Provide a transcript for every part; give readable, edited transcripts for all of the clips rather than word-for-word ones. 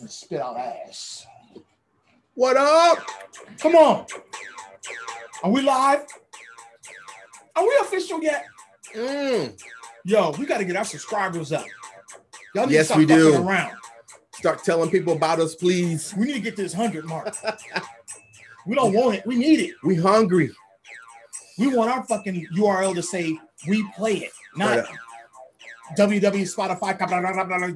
and spit out ass. What up? Come on. Are we live? Are we official yet? Yo, we got to get our subscribers up. Y'all need to stop fucking around. Start telling people about us, please. We need to get this 100 mark. We don't want it. We need it. We hungry. We want our fucking URL to say we play it, not www.spotify,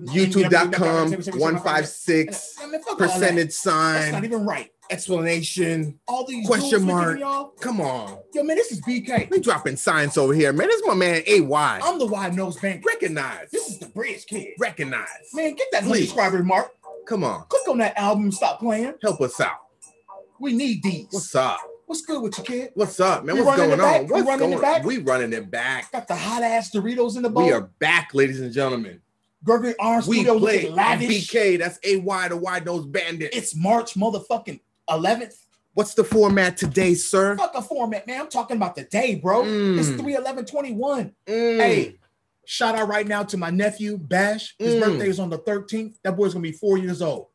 youtube.com, 156 %. That's not even right. Explanation. All these question mark. Come on. Yo, man, this is BK. We dropping science over here, man. This is my man AY. I'm the Wide Nose Bandit. Recognize. This is the bridge kid. Recognize. Man, get that subscriber mark. Come on. Click on that album. Stop playing. Help us out. We need these. What's up? What's good with you, kid? What's up, man? What's going on? What's going on? We running it back. Got the hot ass Doritos in the bowl. We are back, ladies and gentlemen. Gregory Arms. We play lavish. BK. That's AY, the Wide Nose Bandit. It's March motherfucking 11th. What's the format today, sir? Fuck a format, man. I'm talking about the day, bro. It's 3/11/21. Hey, shout out right now to my nephew, Bash. His birthday is on the 13th. That boy's going to be 4 years old.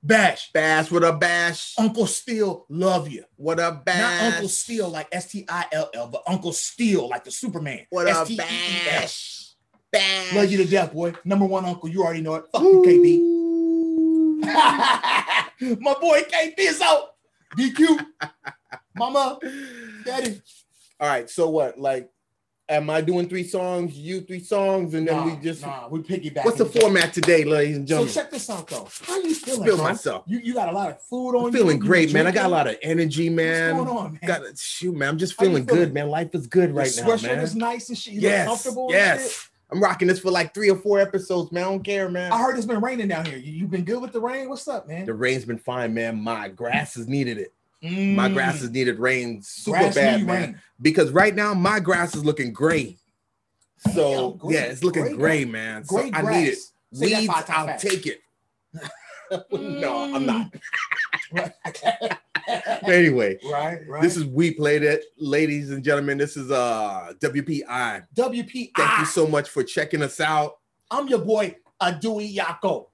Bash. Bash, what up, Bash? Uncle Steel, love you. What up, Bash? Not Uncle Steel like S-T-I-L-L, but Uncle Steel like the Superman. What up, Bash? Bash. Love you to death, boy. Number one uncle, you already know it. Fuck you, KB. My boy KB is out. DQ. Mama. Daddy. All right, so what? Like, am I doing three songs, you three songs, and then we piggyback. What's the format today, ladies and gentlemen? So check this out, though. How you feeling? Feel myself. You got a lot of food on you. Feeling great, man. I got a lot of energy, man. What's going on, man? Shoot, man. I'm just feeling good, man. Life is good right now, man. Sweatshirt is nice and shit. You look comfortable. Yes. I'm rocking this for like 3 or 4 episodes, man. I don't care, man. I heard it's been raining down here. You been good with the rain? What's up, man? The rain's been fine, man. My grass has needed it. My grass has needed rain super bad, man. Rain. Because right now my grass is looking gray. So yeah, it's looking gray, man. So gray grass. I need it. Weeds, I'll take it. No, I'm not. Anyway, right. This is We Played It, ladies and gentlemen. This is WPI. WPI. Thank you so much for checking us out. I'm your boy Aduyako.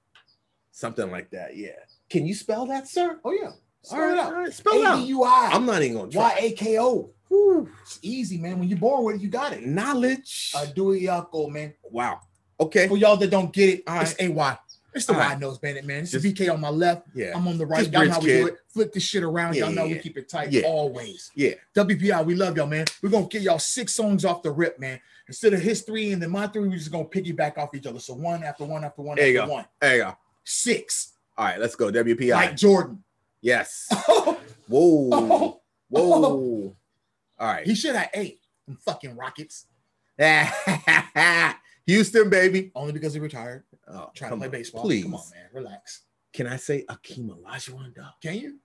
Something like that, yeah. Can you spell that, sir? Oh yeah. All right, spell it out. A-D-U-I. I'm not even gonna try. Y-A-K-O. Whew. It's easy, man. When you're born with it, you got it. Knowledge. Aduyako, man. Wow. Okay. For y'all that don't get it, it's A-Y. It's the Wide Nose Bandit, man. It's the BK on my left. Yeah. I'm on the right. Y'all know how we do it. Flip this shit around. Y'all know we keep it tight always. Yeah. WPI, we love y'all, man. We're gonna get y'all 6 songs off the rip, man. Instead of his 3 and then my 3, we're just gonna piggyback off each other. So one after one after one after one. There you go. 6. All right, let's go. WPI. Like Jordan. Yes. Whoa. Whoa. All right. He should have 8 them fucking Rockets. Houston, baby. Only because he retired. Oh, trying to play baseball. Please. Come on, man. Relax. Can I say Akeem Olajuwon, though? Can you?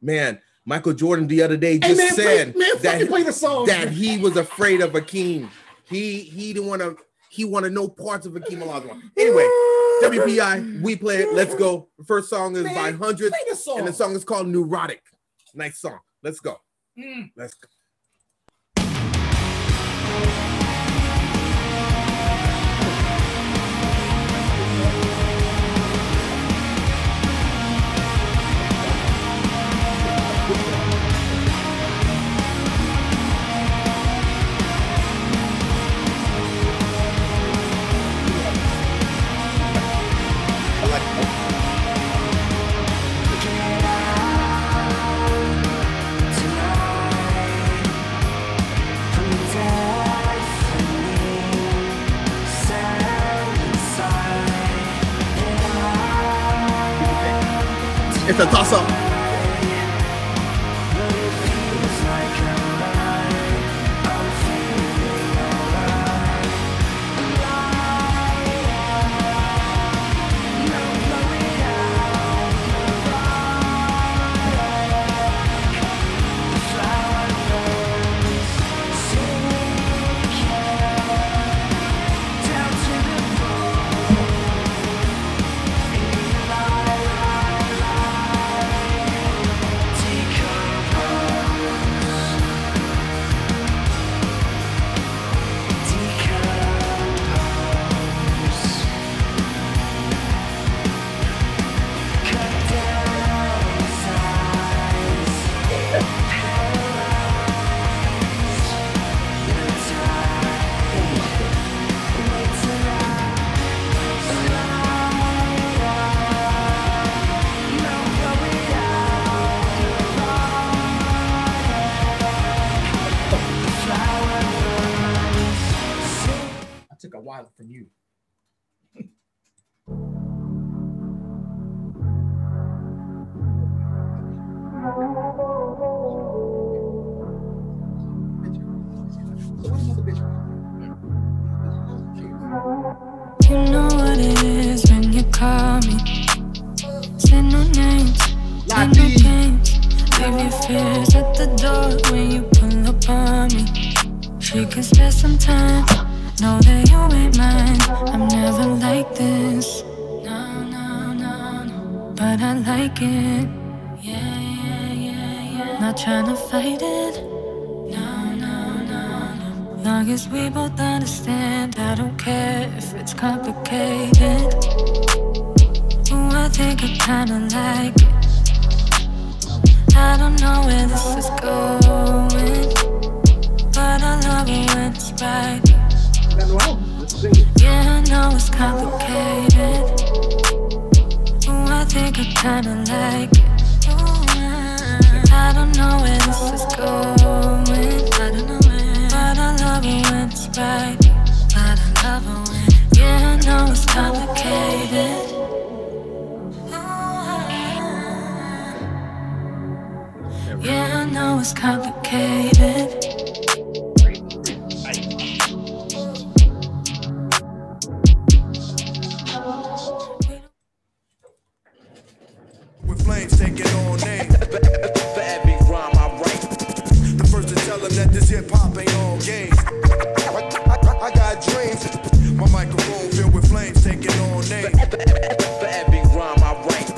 Man, Michael Jordan the other day just said that he was afraid of Akeem. He didn't want to. He wanted no parts of Akeem Olajuwon. Anyway. WPI, We Play It. Let's go. The first song is by Hundred, and the song is called Neurotic. Nice song. Let's go. Let's go. It's a toss up. than you. You know what it is when you call me. Say no names, say no games. Leave your fears at the door when you pull up on me. You can spare some time, know that you ain't mine. I'm never like this, no, no, no, no. But I like it, yeah, yeah, yeah, yeah. Not trying to fight it, no, no, no, no. Long as we both understand, I don't care if it's complicated. Ooh, I think I kinda like it. I don't know where this is going, but I love it when it's right. Yeah, I know it's complicated. Ooh, I think I kinda like it. Ooh, I don't know where this is going, but I love it when it's right. But I love it when, yeah, I know it's complicated. Yeah, I know it's complicated. With flames taking on names. For every rhyme I write, the first to tell them that this hip hop ain't all games. I got dreams. My microphone filled with flames taking on names. For every rhyme I write,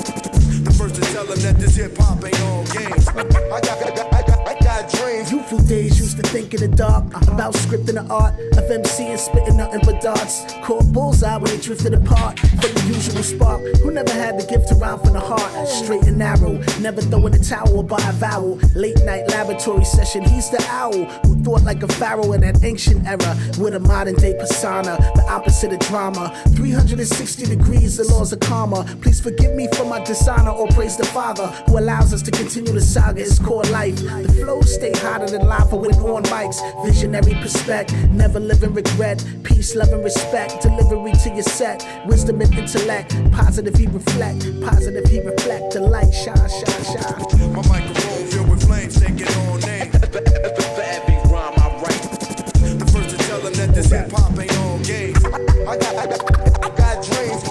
the first to tell them that this hip hop ain't all games. I got dreams. Youthful days used to think in the dark about scripting the art of MCing, spitting nothing but darts. Caught bullseye when they drifted apart from the usual spark. Who never had the gift to rhyme from the heart? Straight and narrow, never throwing a towel by a vowel. Late night laboratory session, he's the owl who thought like a pharaoh in that ancient era with a modern day persona, the opposite of drama. 360 degrees, the laws of karma. Please forgive me for my dishonor or praise the Father who allows us to continue the saga. It's called life. The flow stay hotter than lava when on mics. Visionary perspective, never live in regret. Peace, love, and respect. Delivery to your set. Wisdom and intellect. Positive, he reflect. Positive, he reflect. The light shine, shine, shine. My microphone filled with flames, taking on names. For every rhyme I write, the first to tell them that this hip hop ain't on games. I got dreams.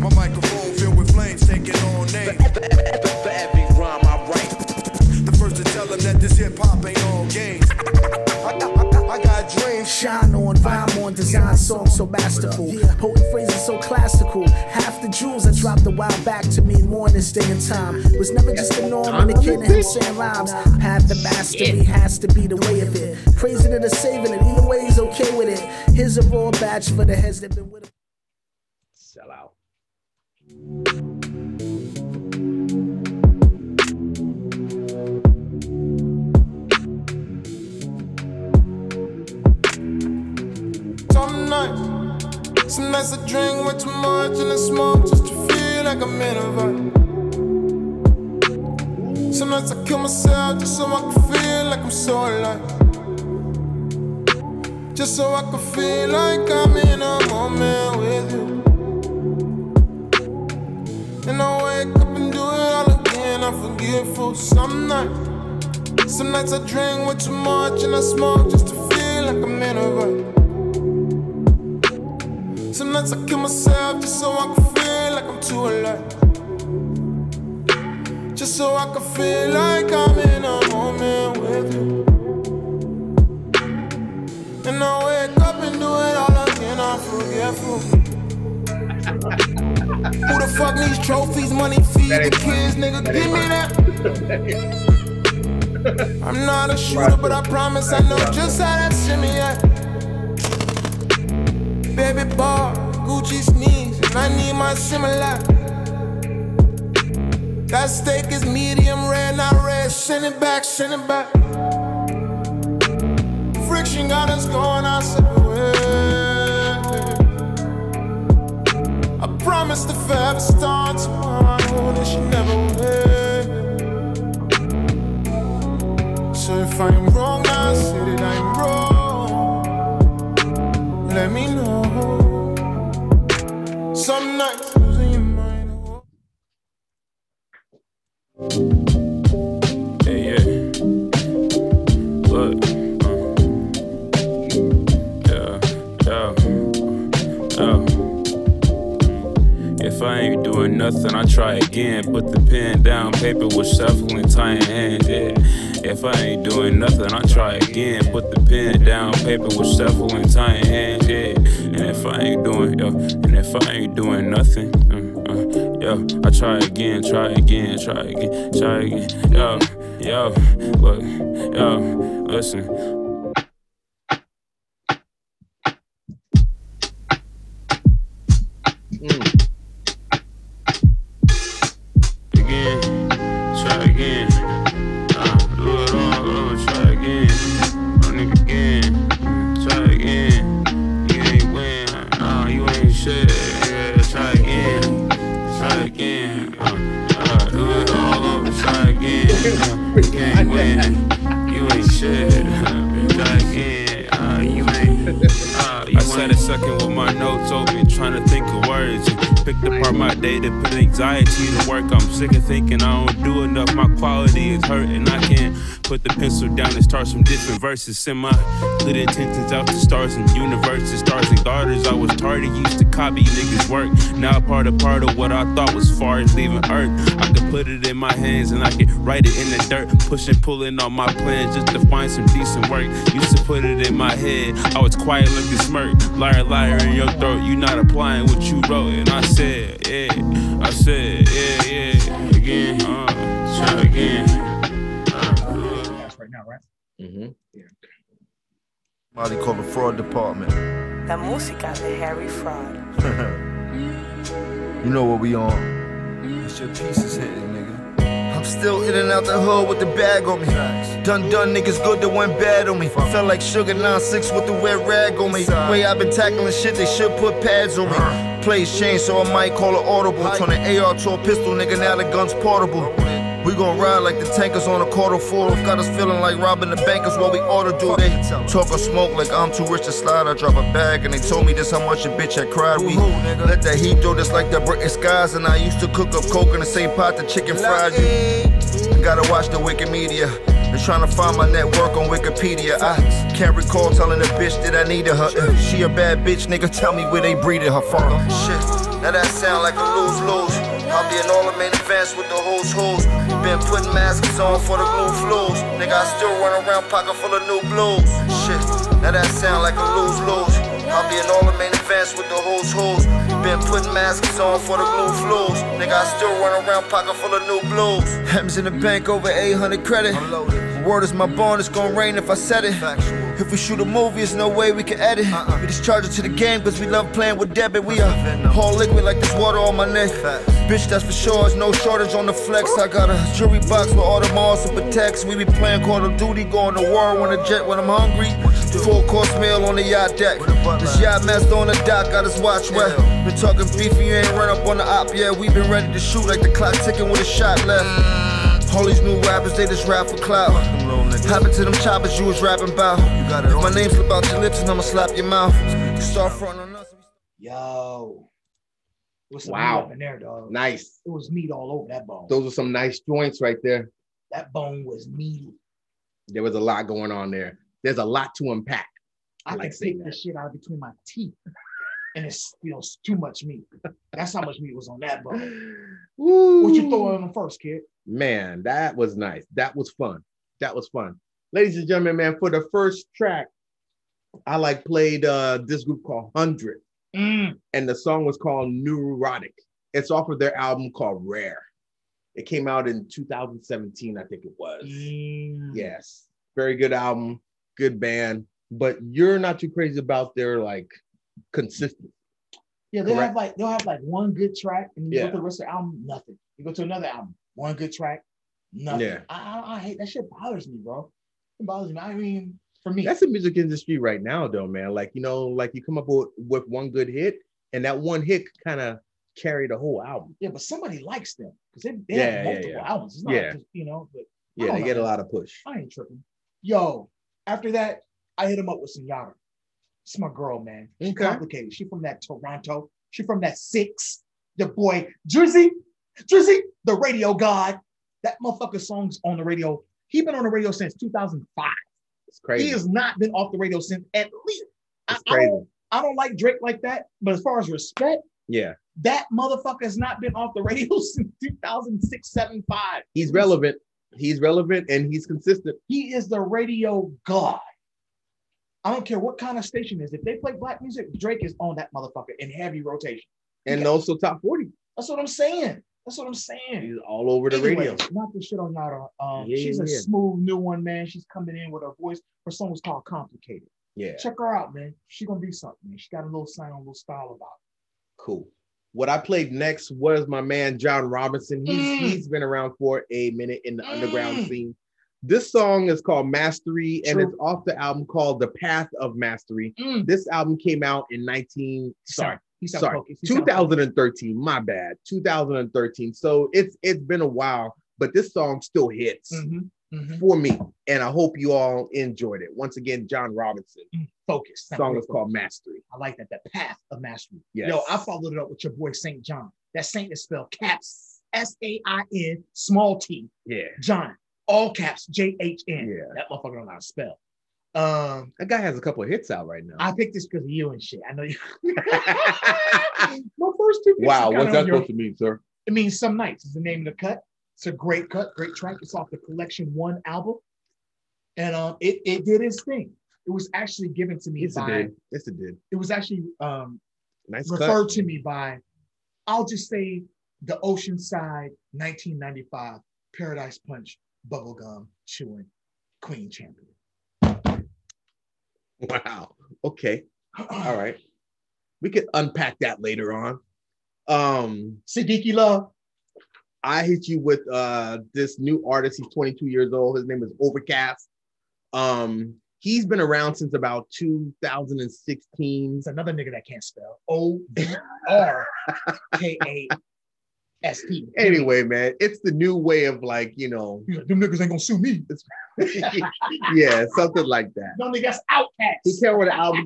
My microphone filled with flames, taking on names. For every rhyme I write, to tell them that this hip-hop ain't all games. I got dreams. Shine on, rhyme on, design songs so masterful. Potent phrases so classical. Half the jewels I dropped a while back to me more in this day and time. Was never just the norm when it came to him saying rhymes. Path to mastery has to be the way of it. Praising it or saving it, either way he's okay with it. Here's a raw batch for the heads that been with him. Sell out. Sometimes I drink way too much and I smoke just to feel like I'm in a vibe. Sometimes I kill myself just so I can feel like I'm so alive. Just so I can feel like I'm in a moment with you. And I wake up and do it all again, I'm forgetful. Some nights I drink way too much and I smoke just to feel like I'm in a vibe. Some nights I kill myself just so I can feel like I'm too alive. Just so I can feel like I'm in a moment with you. And I wake up and do it all again, I'm forgetful. Who the fuck needs trophies, money, feed the kids, nigga, give me that. I'm not a shooter, but I promise I know just how that shimmy at. Baby bar, Gucci sneeze, and I need my Similac. That steak is medium rare, not red, send it back, send it back. Friction got us going our separate. I promised if I ever start tomorrow, that she never will. So if I am wrong, I say that I am wrong. Let me know. Hey, yeah. Look. If I ain't doing nothing, I try again. Put the pen down, paper was shuffling, tying hands, yeah. If I ain't doing nothing, I try again. Put the pen down, paper was shuffling, tying hands, yeah. And if I ain't doing, yo, and if I ain't doing nothing, yo, I try again, try again, try again, try again, yo, yo, look, yo, listen. Sick of thinking I don't do enough, my quality is hurting. I can't put the pencil down and start some different verses. Send my lit intentions out to stars and universes, stars and garters. I was tardy, used to copy niggas' work. Now part of what I thought was far as leaving Earth. I could put it in my hands and I could write it in the dirt. Pushing, pulling on my plans just to find some decent work. Used to put it in my head, I was quiet looking smirk. Liar, liar in your throat, you not applying what you wrote. And I said, yeah, I said, yeah, yeah. Again, try again. That's right now, right? Mm-hmm. Yeah. Molly called the fraud department. La música de Harry Fraud. You know what we on? It's your pieces hitting, nigga. I'm still in and out the hood with the bag on me. Done niggas good that went bad on me. Felt like Sugar 9-6 with the wet rag on me. The way I've been tackling shit, they should put pads on me. Plays changed, so I might call it audible. Turn an AR to a pistol, nigga, now the gun's portable. We gon' ride like the tankers on a quarter four. Got us feeling like robbing the bankers while we ought to do. They talk or smoke like I'm too rich to slide. I drop a bag and they told me this how much a bitch had cried. We let that heat through this like the British skies. And I used to cook up coke in the same pot the chicken fried you. Gotta watch the wicked media. Been trying to find my network on Wikipedia. I can't recall telling a bitch that I needed her. If she a bad bitch, nigga, tell me where they breeded her from. Shit, now that sound like a lose-lose. I'll be in all the main events with the who's. Been putting masks on for the blue flus. Nigga, I still run around pocket full of new blues. Shit, now that sound like a lose-lose. I'll be in all the main events with the who's. Been putting masks on for the blue flus. Nigga, I still run around pocket full of new blues. M's in the bank over 800 credit. Word is my bond, it's gon' rain if I said it. Factual. If we shoot a movie, there's no way we can edit. We just charge it to the game, cause we love playing with debit. We are all liquid like this water on my neck. Facts. Bitch, that's for sure, there's no shortage on the flex. I got a jewelry box with all the malls and protects. We be playing Call of Duty, going to war on a jet when I'm hungry. Full course meal on the yacht deck. This yacht master on the dock, got his watch wet. Been talking beefy, you ain't run up on the op yet. We been ready to shoot like the clock ticking with a shot left. All these new rappers, they just rap for clout. Happen to them choppers you was rapping about. If my name slip out your lips and I'ma slap your mouth. Start front on us. Yo. What's wow. In there, dog? Nice. It was meat all over that bone. Those were some nice joints right there. That bone was meaty. There was a lot going on there. There's a lot to unpack. I like can take the shit out of between my teeth. And it's, you know, too much meat. That's how much meat was on that bone. Ooh. What you throwing on them first, kid? Man, that was nice. That was fun. That was fun. Ladies and gentlemen, man, for the first track, I like played this group called Hundred. And the song was called Neurotic. It's off of their album called Rare. It came out in 2017, I think it was. Yes. Very good album. Good band. But you're not too crazy about their, like, consistent. Yeah, they'll have like one good track, and you go to the rest of the album, nothing. You go to another album, one good track, nothing. Yeah. I hate that shit. Bothers me, bro. It bothers me. I mean, for me, that's the music industry right now, though, man. Like, you know, like you come up with one good hit, and that one hit kind of carried the whole album. Yeah, but somebody likes them because they have multiple albums. It's not just, you know, but they get a lot of push. I ain't tripping. Yo, after that, I hit them up with some Yara. It's my girl, man. She's complicated. She from that Toronto. She from that 6. Your boy, Drizzy, the radio god. That motherfucker's song's on the radio. He's been on the radio since 2005. It's crazy. He has not been off the radio since at least. I don't like Drake like that, but as far as respect, yeah, that motherfucker has not been off the radio since 2006, 7, 5. He's relevant. He's relevant and he's consistent. He is the radio god. I don't care what kind of station it is. If they play black music, Drake is on that motherfucker in heavy rotation. And also top 40. That's what I'm saying. He's all over the radio. Not the shit on Yara. She's a smooth new one, man. She's coming in with her voice. Her song was called Complicated. Yeah. Check her out, man. She's going to be something. She got a little sound, a little style about it. Cool. What I played next was my man, John Robinson. He's been around for a minute in the underground scene. This song is called Mastery, and it's off the album called The Path of Mastery. This album came out in 2013. My bad. 2013. So it's been a while, but this song still hits for me. And I hope you all enjoyed it. Once again, John Robinson. Focus. The song is called Mastery. I like that. The Path of Mastery. Yes. Yo, I followed it up with your boy St. John. That Saint is spelled caps, S-A-I-N, small T. Yeah. John. All caps, J-H-N. Yeah. That motherfucker don't know how to spell. That guy has a couple of hits out right now. I picked this because of you and shit. I know you. My first two picks. Wow, what's that supposed to mean, sir? It means Some Nights is the name of the cut. It's a great cut, great track. It's off the Collection One album. And it did its thing. It was actually given to me It was actually referred to me by, I'll just say, the Oceanside 1995 Paradise Punch bubblegum chewing queen champion. Wow. Okay. All right. We could unpack that later on. Siddiqui Love. I hit you with this new artist. He's 22 years old. His name is Ovrkast. He's been around since about 2016. It's another nigga that can't spell. O-V-R-K-A. S-E. Anyway, man, it's the new way of like, you know. Them niggas ain't gonna sue me. Yeah, something like that. Them niggas outcasts. He came with an album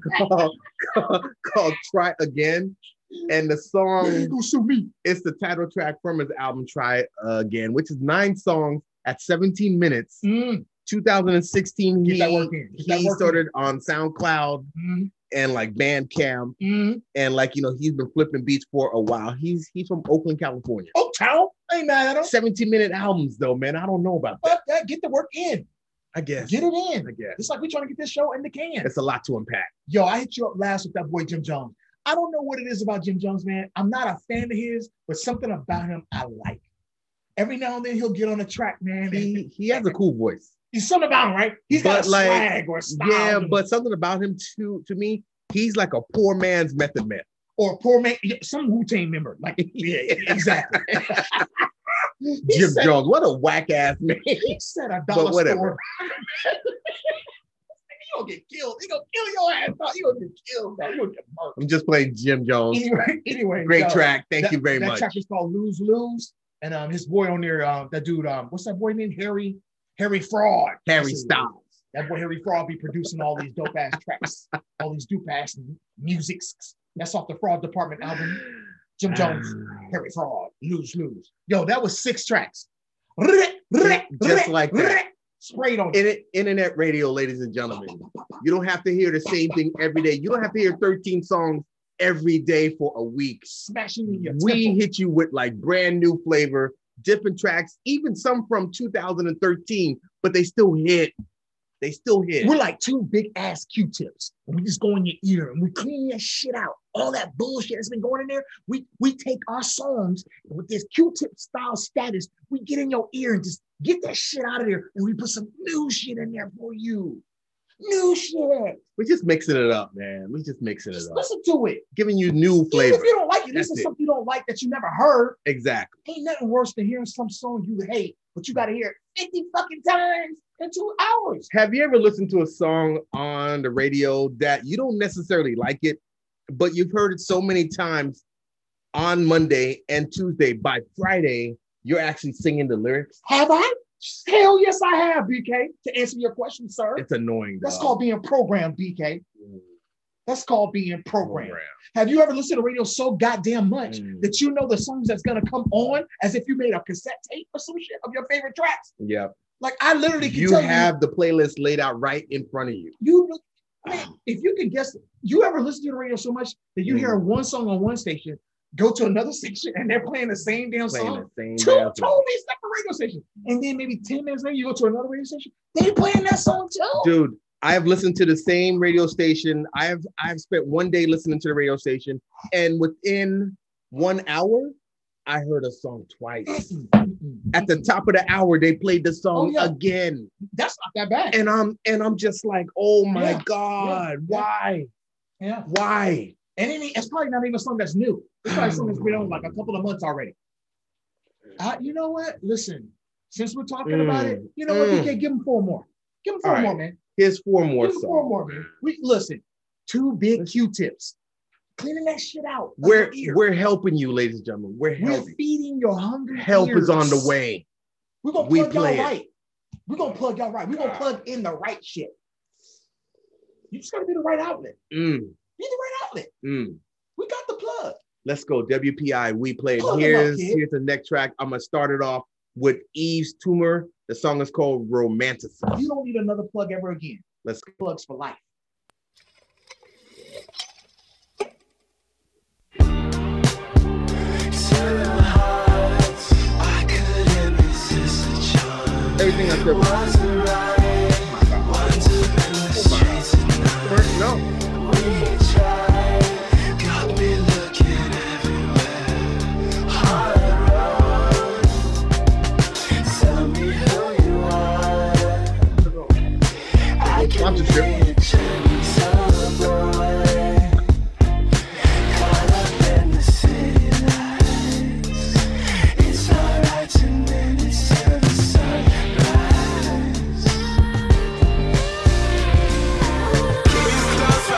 called Try Again. And the song, go sue me. It's the title track from his album Try Again, which is 9 songs at 17 minutes. 2016, he started on SoundCloud and like Bandcamp, and like, you know, he's been flipping beats for a while. He's from Oakland, California. Oaktown? I ain't mad at him. 17-minute albums though, man. I don't know about that. Get the work in, I guess. Get it in, I guess. It's like we're trying to get this show in the can. It's a lot to unpack. Yo, I hit you up last with that boy Jim Jones. I don't know what it is about Jim Jones, man. I'm not a fan of his, but something about him I like. Every now and then he'll get on a track, man. He has a cool voice. He's something about him, right? He's got a swag or a style. Yeah, but something about him, to me, he's like a poor man's Method Man. Or a poor man, some Wu-Tang member. Like, yeah, exactly. Jim Jones, what a whack-ass man. He said a dollar store. You're going to get killed. He's going to kill your ass. You're going to get killed. You're going to get murdered. I'm just playing Jim Jones. Anyway. Great track. Thank you very much. That track is called Lose Lose. And his boy on there, that dude, what's that boy named? Harry Fraud. Harry Styles. That boy Harry Fraud be producing all these dope-ass tracks, all these dope-ass musics. That's off the Fraud Department album. Jim Jones, Harry Fraud, Lose Lose. Yo, that was 6 tracks. Just like that. Sprayed on Internet radio, ladies and gentlemen. You don't have to hear the same thing every day. You don't have to hear 13 songs every day for a week. Smashing your temple. Hit you with like brand new flavor, different tracks, even some from 2013, but they still hit. We're like 2 big ass Q-tips. And we just go in your ear and we clean that shit out. All that bullshit that's been going in there. We take our songs and with this Q-tip style status, we get in your ear and just get that shit out of there. And we put some new shit in there for you. New shit. We're just mixing it up, man. We're just mixing it up. Listen to it. Giving you new flavor. Even if you don't like it, this is something you don't like that you never heard. Exactly. Ain't nothing worse than hearing some song you hate, but you got to hear it 50 fucking times in 2 hours. Have you ever listened to a song on the radio that you don't necessarily like it, but you've heard it so many times on Monday and Tuesday, by Friday, you're actually singing the lyrics? Have I? Hell yes, I have, BK. To answer your question, sir. It's annoying. That's called being programmed, BK. That's called being programmed. Have you ever listened to radio so goddamn much that you know the songs that's going to come on as if you made a cassette tape or some shit of your favorite tracks? Yeah. Like, I literally can tell you. You have the playlist laid out right in front of you. Man, if you could guess, you ever listen to the radio so much that you hear one song on one station, go to another station, and they're playing the same damn song? Totally separate radio stations. And then maybe 10 minutes later, you go to another radio station, they playing that song too. Dude, I have listened to the same radio station. I've spent one day listening to the radio station, and within 1 hour, I heard a song twice. At the top of the hour, they played the song again. That's not that bad. And I'm just like, oh my God, why? Yeah. Why? And it's probably not even a song that's new. It's probably something that's been on like a couple of months already. You know what? Listen, since we're talking about it, you know what, DK, give them four more. Give them four more, man. Here's four more. Here's four more, man. Listen, two big Q-tips. Cleaning that shit out. We're helping you, ladies and gentlemen. We're feeding your hunger. Help is on the way. We're going to plug y'all right. We're going to plug y'all right. We're going to plug in the right shit. You just got to be the right outlet. Be the right outlet. We got the plug. Let's go. WPI, we play. Here's the next track. I'm going to start it off with Yves Tumor. The song is called Romanticist. You don't need another plug ever again. Let's go. Plugs for life. Everything I said wasn't right. We tried, got me looking everywhere. Hard road. Tell me who you are. I can't be a gentle boy. Caught up in the city lights. It's alright 2 minutes till the sun. Kiss us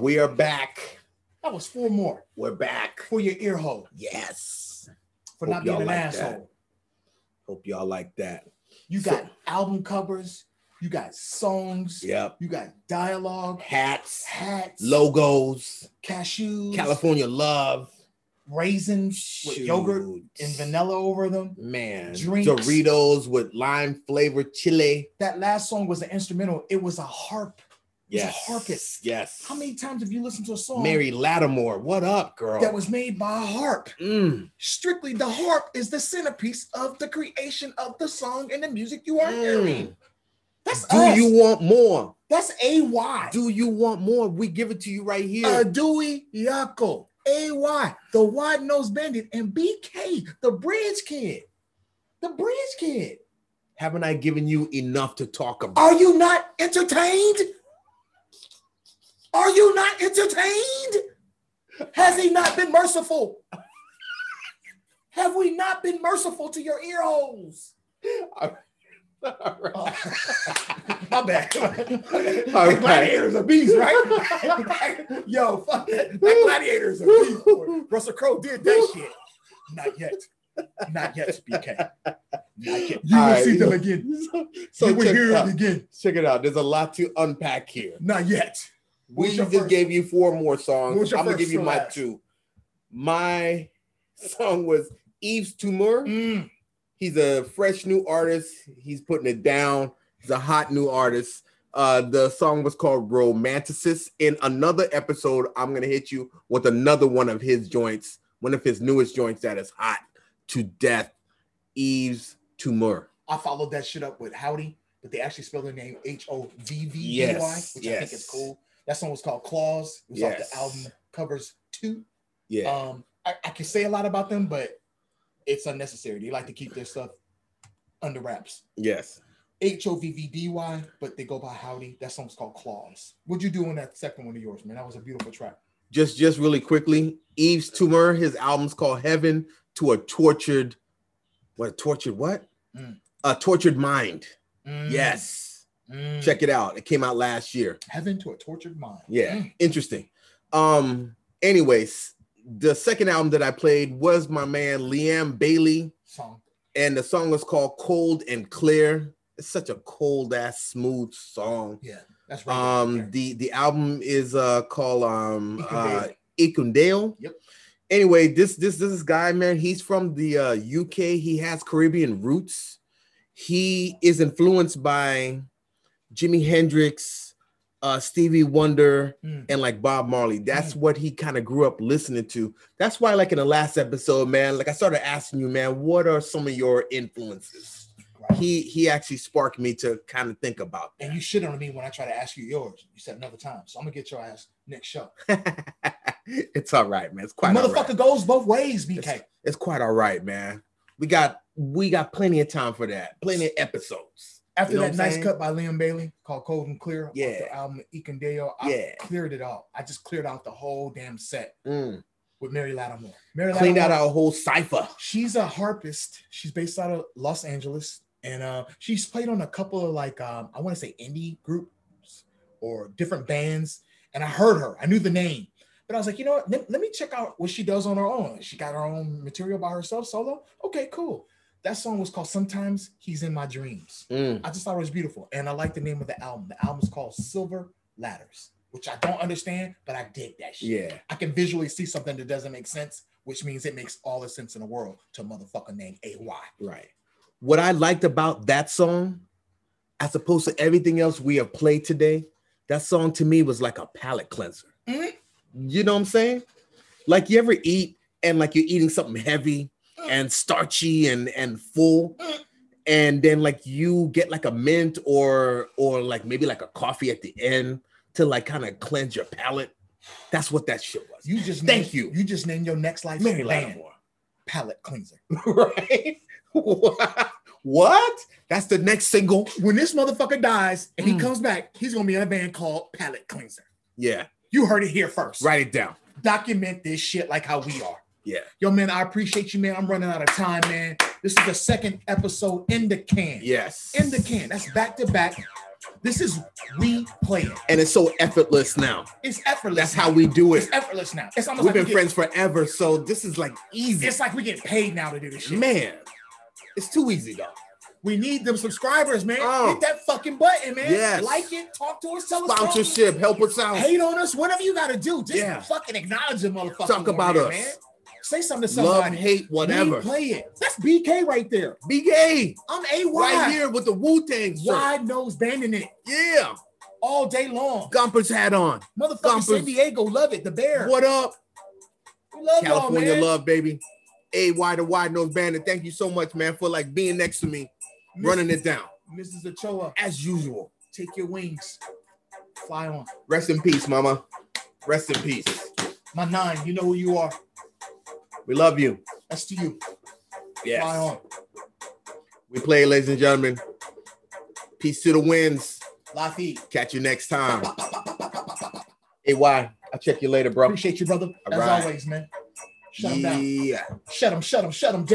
We are back. That was four more. We're back. For your ear hole. Yes. For not being an asshole. Hope y'all like that. You got album covers. You got songs. Yep. You got dialogue. Hats. Logos. Cashews. California love. Raisins with yogurt and vanilla over them. Man. Drinks. Doritos with lime flavored chili. That last song was an instrumental. It was a harp. Yes. Harpist. Yes. How many times have you listened to a song? Mary Lattimore, what up, girl? That was made by a harp. Strictly, the harp is the centerpiece of the creation of the song and the music you are hearing. That's us. Do you want more? That's AY. Do you want more? We give it to you right here. Aduyako, AY, the Wide Nose Bandit, and BK, the Bridge Kid. The Bridge Kid. Haven't I given you enough to talk about? Are you not entertained? Are you not entertained? Has he not been merciful? Have we not been merciful to your ear holes? All right. My bad. All right. Gladiators are beasts, right? Yo, fuck that. Gladiators are beasts. Russell Crowe did that shit. Not yet. Not yet, BK. Not yet. You will see them again. So you will hear it again. Check it out. There's a lot to unpack here. Not yet. We just gave you four more songs. I'm going to give you my two. My song was Yves Tumor. Mm. He's a fresh new artist. He's putting it down. He's a hot new artist. The song was called Romanticist. In another episode, I'm going to hit you with another one of his joints, one of his newest joints that is hot to death, Yves Tumor. I followed that shit up with Hovvdy, but they actually spelled their name Hovvdy, which I think is cool. That song was called Claws. It was off the album Covers 2. Yeah. I can say a lot about them, but it's unnecessary. They like to keep their stuff under wraps. Yes. Hovvdy, but they go by Hovvdy. That song's called Claws. What'd you do on that second one of yours, man? That was a beautiful track. Just really quickly, Yves Tumor, his album's called Heaven to a Tortured, what? Mm. A Tortured Mind. Mm. Yes. Mm. Check it out. It came out last year. Heaven to a Tortured Mind. Yeah. Mm. Interesting. Anyways, the second album that I played was my man Liam Bailey. Song. And the song was called Cold and Clear. It's such a cold ass smooth song. Yeah, that's right. The album is called Ikundale. Yep. Anyway, this guy, man, he's from the UK. He has Caribbean roots. He is influenced by Jimi Hendrix, Stevie Wonder, and like Bob Marley. That's what he kind of grew up listening to. That's why, like in the last episode, man, like I started asking you, man, what are some of your influences? Right. He actually sparked me to kind of think about that. And you shit on me when I try to ask you yours. You said another time. So I'm going to get your ass next show. It's all right, man. It's quite all right. Motherfucker goes both ways, BK. It's quite all right, man. We got plenty of time for that. Plenty of episodes. After that nice cut by Liam Bailey called Cold and Clear, off the album Ikundale, cleared it all. I just cleared out the whole damn set. Mm. With Mary Lattimore. Cleaned out our whole cypher. She's a harpist. She's based out of Los Angeles. And she's played on a couple of I want to say indie groups or different bands. And I heard her. I knew the name. But I was like, you know what? Let me check out what she does on her own. She got her own material by herself, solo. Okay, cool. That song was called Sometimes He's in My Dreams. Mm. I just thought it was beautiful. And I like the name of the album. The album is called Silver Ladders, which I don't understand, but I dig that shit. Yeah. I can visually see something that doesn't make sense, which means it makes all the sense in the world to a motherfucker named AY. Right. What I liked about that song, as opposed to everything else we have played today, that song to me was like a palate cleanser. Mm-hmm. You know what I'm saying? Like you ever eat and like you're eating something heavy and starchy and full, and then like you get like a mint or like maybe like a coffee at the end to like kind of cleanse your palate. That's what that shit was. You just You just named your next life Mary Lattimore palate cleanser, right? What? That's the next single. When this motherfucker dies and he comes back, he's gonna be in a band called Palette Cleanser. Yeah. You heard it here first. Write it down. Document this shit like how we are. Yeah. Yo, man, I appreciate you, man. I'm running out of time, man. This is the second episode in the can. Yes. In the can. That's back to back. This is replaying. And it's so effortless now. It's effortless. That's how we do it. It's effortless now. It's almost We've been friends forever, so this is like easy. It's like we get paid now to do this shit. Man. It's too easy, though. We need them subscribers, man. Hit that fucking button, man. Yes. Like it. Talk to us. Tell us. Sponsorship. Help us out. Hate on us. Whatever you got to do. Just fucking acknowledge the motherfucker. Talk about us. Man. Say something to somebody. Love, hate, whatever. Play it. That's BK right there. BK. I'm AY. Right here with the Wu-Tang. Wide Nose Bandit it. Yeah. All day long. Gumpers hat on. Motherfucker Gumpers. San Diego. Love it. The Bear. What up? We love y'all, man. California love, baby. AY the Wide Nose Bandit. Thank you so much, man, for like being next to me, running it down. Mrs. Ochoa, as usual, take your wings, fly on. Rest in peace, mama. Rest in peace. My nine, you know who you are. We love you. That's to you. Yes. Fly on. We play, ladies and gentlemen. Peace to the winds. Lafi. Catch you next time. AY, I'll check you later, bro. Appreciate you, brother. As always, man. Shut him down. Shut him down.